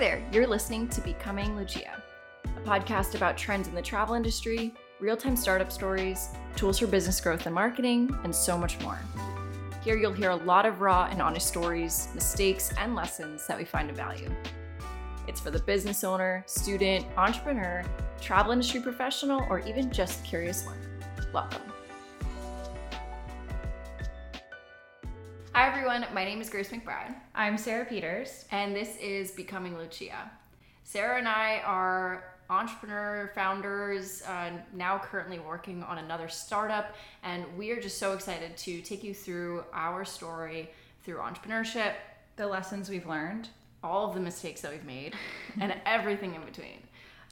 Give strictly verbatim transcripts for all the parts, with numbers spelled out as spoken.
Hi there, you're listening to Becoming Lucia, a podcast about trends in the travel industry, real-time startup stories, tools for business growth and marketing, and so much more. Here you'll hear a lot of raw and honest stories, mistakes, and lessons that we find of value. It's for the business owner, student, entrepreneur, travel industry professional, or even just curious learner. Welcome. Hi everyone, my name is Grace McBride. I'm Sarah Peters. And this is Becoming Lucia. Sarah and I are entrepreneur founders, uh, now currently working on another startup, and we are just so excited to take you through our story through entrepreneurship, the lessons we've learned, all of the mistakes that we've made, and everything in between.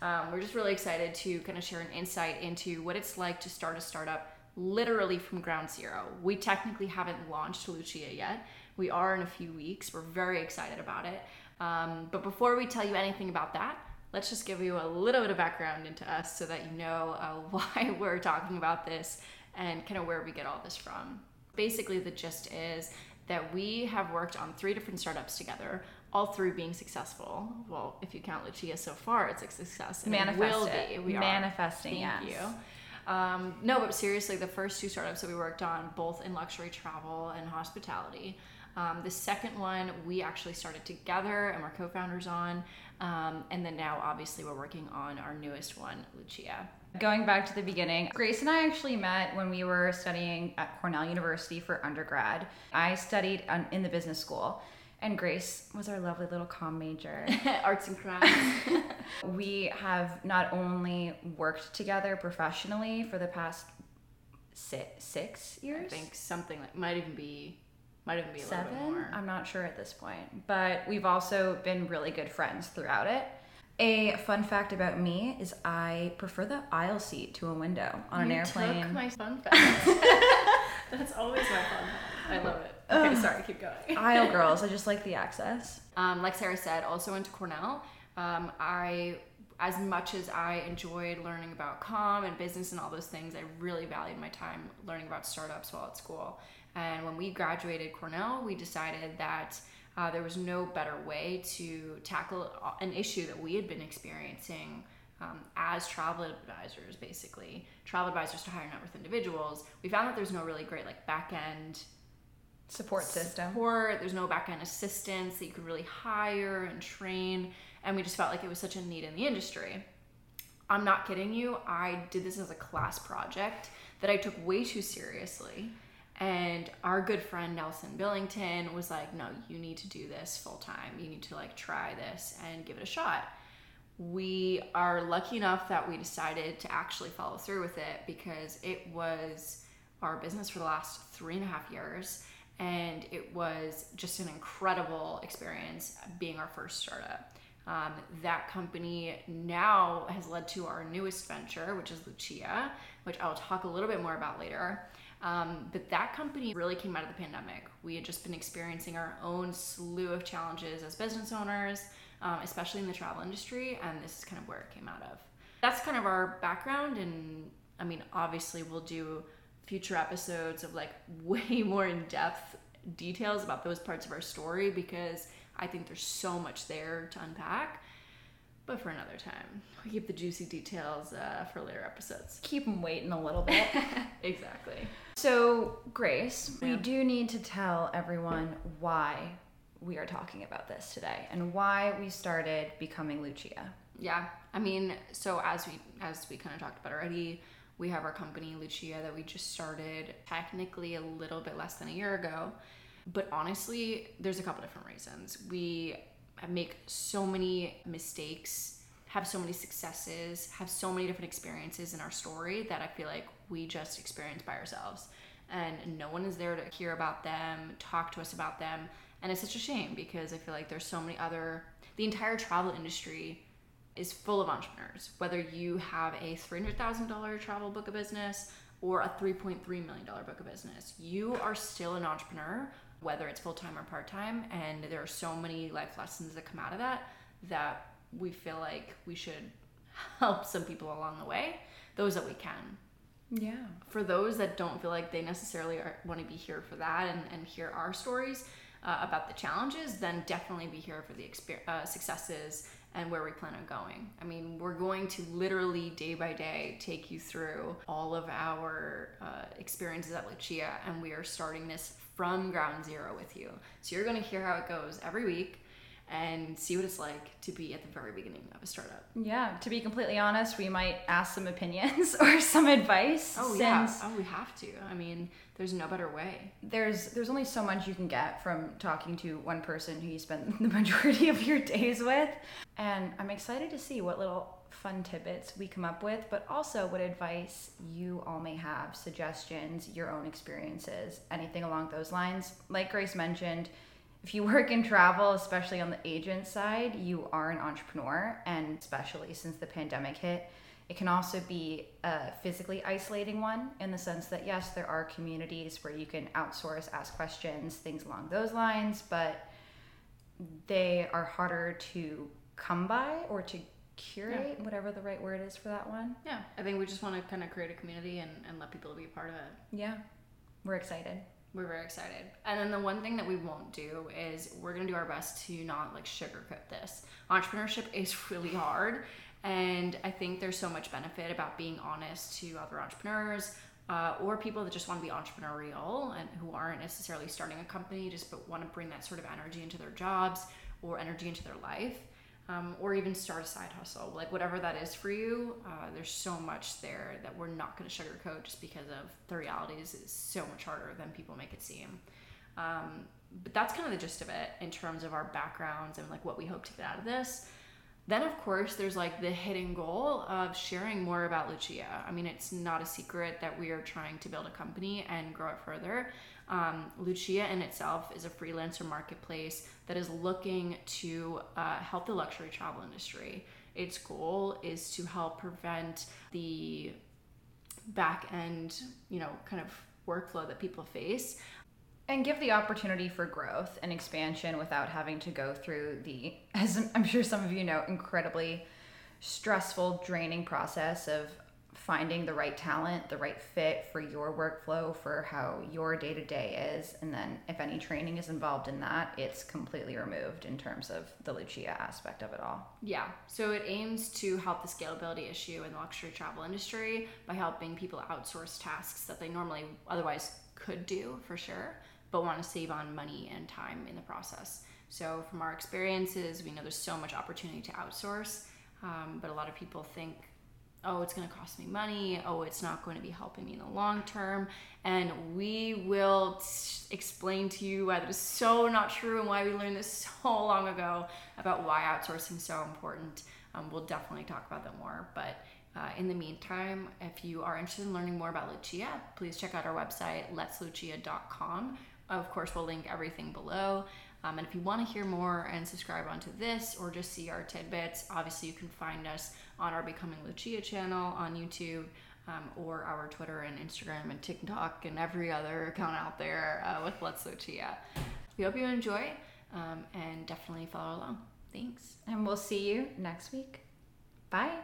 Um, we're just really excited to kind of share an insight into what it's like to start a startup literally from ground zero. We technically haven't launched Lucia yet. We are in a few weeks. We're very excited about it. Um, but before we tell you anything about that, let's just give you a little bit of background into us so that you know uh, why we're talking about this and kind of where we get all this from. Basically, the gist is that we have worked on three different startups together, all three being successful. Well, if you count Lucia so far, it's a success. And Manifest it will it. be. We Manifesting, are. Thank yes. you. Um, no, but seriously, the first two startups that we worked on, both in luxury travel and hospitality. Um, the second one, we actually started together and we're co-founders on. Um, and then now, obviously, we're working on our newest one, Lucia. Going back to the beginning, Grace and I actually met when we were studying at Cornell University for undergrad. I studied in the business school. And Grace was our lovely little comm major. Arts and crafts. We have not only worked together professionally for the past six, six years? I think something that might even be, might even be Seven? a little bit more. I'm not sure at this point. But we've also been really good friends throughout it. A fun fact about me is I prefer the aisle seat to a window on you an airplane. You took my fun fact. That's always my fun fact. I love it. Okay, Ugh. sorry, keep going. Aisle girls, I just like the access. Um, like Sarah said, also went to Cornell. Um, I, as much as I enjoyed learning about comm and business and all those things, I really valued my time learning about startups while at school. And when we graduated Cornell, we decided that uh, there was no better way to tackle an issue that we had been experiencing Um, as travel advisors, basically travel advisors to higher net worth individuals. We found that there's no really great like back end support system. Support. There's no back end assistance that you could really hire and train, and we just felt like it was such a need in the industry. I'm not kidding you. I did this as a class project that I took way too seriously, and our good friend Nelson Billington was like, "No, you need to do this full time. You need to like try this and give it a shot." We are lucky enough that we decided to actually follow through with it because it was our business for the last three and a half years, and it was just an incredible experience being our first startup. Um, that company now has led to our newest venture, which is Lucia, which I'll talk a little bit more about later. Um, but that company really came out of the pandemic. We had just been experiencing our own slew of challenges as business owners, Um, especially in the travel industry, and this is kind of where it came out of. That's kind of our background, and I mean, obviously we'll do future episodes of like way more in-depth details about those parts of our story because I think there's so much there to unpack, but for another time. We keep the juicy details uh, for later episodes. Keep them waiting a little bit. Exactly. So, Grace, yeah. we do need to tell everyone why we are talking about this today and why we started Becoming Lucia. Yeah, I mean, so as we as we kind of talked about already, we have our company Lucia that we just started technically a little bit less than a year ago, but honestly, there's a couple different reasons. We make so many mistakes, have so many successes, have so many different experiences in our story that I feel like we just experience by ourselves, and no one is there to hear about them, talk to us about them. And it's such a shame because I feel like there's so many other, the entire travel industry is full of entrepreneurs. Whether you have a three hundred thousand dollars travel book of business or a three point three million dollars book of business, you are still an entrepreneur, whether it's full-time or part-time. And there are so many life lessons that come out of that, that we feel like we should help some people along the way, those that we can. Yeah. For those that don't feel like they necessarily are, want to be here for that and, and hear our stories, uh, about the challenges, then definitely be here for the exper- uh, successes and where we plan on going. I mean, we're going to literally day by day take you through all of our uh, experiences at Lucia, and we are starting this from ground zero with you. So you're going to hear how it goes every week and see what it's like to be at the very beginning of a startup. Yeah, to be completely honest, we might ask some opinions or some advice. Oh, since yeah. Oh, we have to. I mean, there's no better way. There's there's only so much you can get from talking to one person who you spend the majority of your days with. And I'm excited to see what little fun tidbits we come up with, but also what advice you all may have, suggestions, your own experiences, anything along those lines. Like Grace mentioned, if you work in travel, especially on the agent side, you are an entrepreneur, and especially since the pandemic hit, it can also be a physically isolating one, in the sense that yes, there are communities where you can outsource, ask questions, things along those lines, but they are harder to come by or to curate, yeah. whatever the right word is for that one. Yeah, I think we just want to kind of create a community and, and let people be a part of it. Yeah, we're excited. We're very excited. And then the one thing that we won't do is we're going to do our best to not like sugarcoat this. Entrepreneurship is really hard. And I think there's so much benefit about being honest to other entrepreneurs uh, or people that just want to be entrepreneurial and who aren't necessarily starting a company, just but want to bring that sort of energy into their jobs or energy into their life, um, or even start a side hustle. Like whatever that is for you, uh, there's so much there that we're not going to sugarcoat, just because of the realities is so much harder than people make it seem. Um, but that's kind of the gist of it in terms of our backgrounds and like what we hope to get out of this. Then of course there's like the hidden goal of sharing more about Lucia. I mean, it's not a secret that we are trying to build a company and grow it further. Um, Lucia in itself is a freelancer marketplace that is looking to uh, help the luxury travel industry. Its goal is to help prevent the back end, you know, kind of workflow that people face, and give the opportunity for growth and expansion without having to go through the, as I'm sure some of you know, incredibly stressful, draining process of finding the right talent, the right fit for your workflow, for how your day-to-day is. And then if any training is involved in that, it's completely removed in terms of the Lucia aspect of it all. Yeah, so it aims to help the scalability issue in the luxury travel industry by helping people outsource tasks that they normally otherwise could do for sure, but want to save on money and time in the process. So from our experiences, we know there's so much opportunity to outsource, um, but a lot of people think, oh, it's going to cost me money, oh, it's not going to be helping me in the long term, and we will t- explain to you why that is so not true and why we learned this so long ago about why outsourcing is so important. Um, we'll definitely talk about that more, but Uh, in the meantime, if you are interested in learning more about Lucia, please check out our website, lets lucia dot com. Of course, we'll link everything below. Um, and if you want to hear more and subscribe onto this or just see our tidbits, obviously you can find us on our Becoming Lucia channel on YouTube, um, or our Twitter and Instagram and TikTok and every other account out there uh, with Let's Lucia. We hope you enjoy, um, and definitely follow along. Thanks. And we'll see you next week. Bye.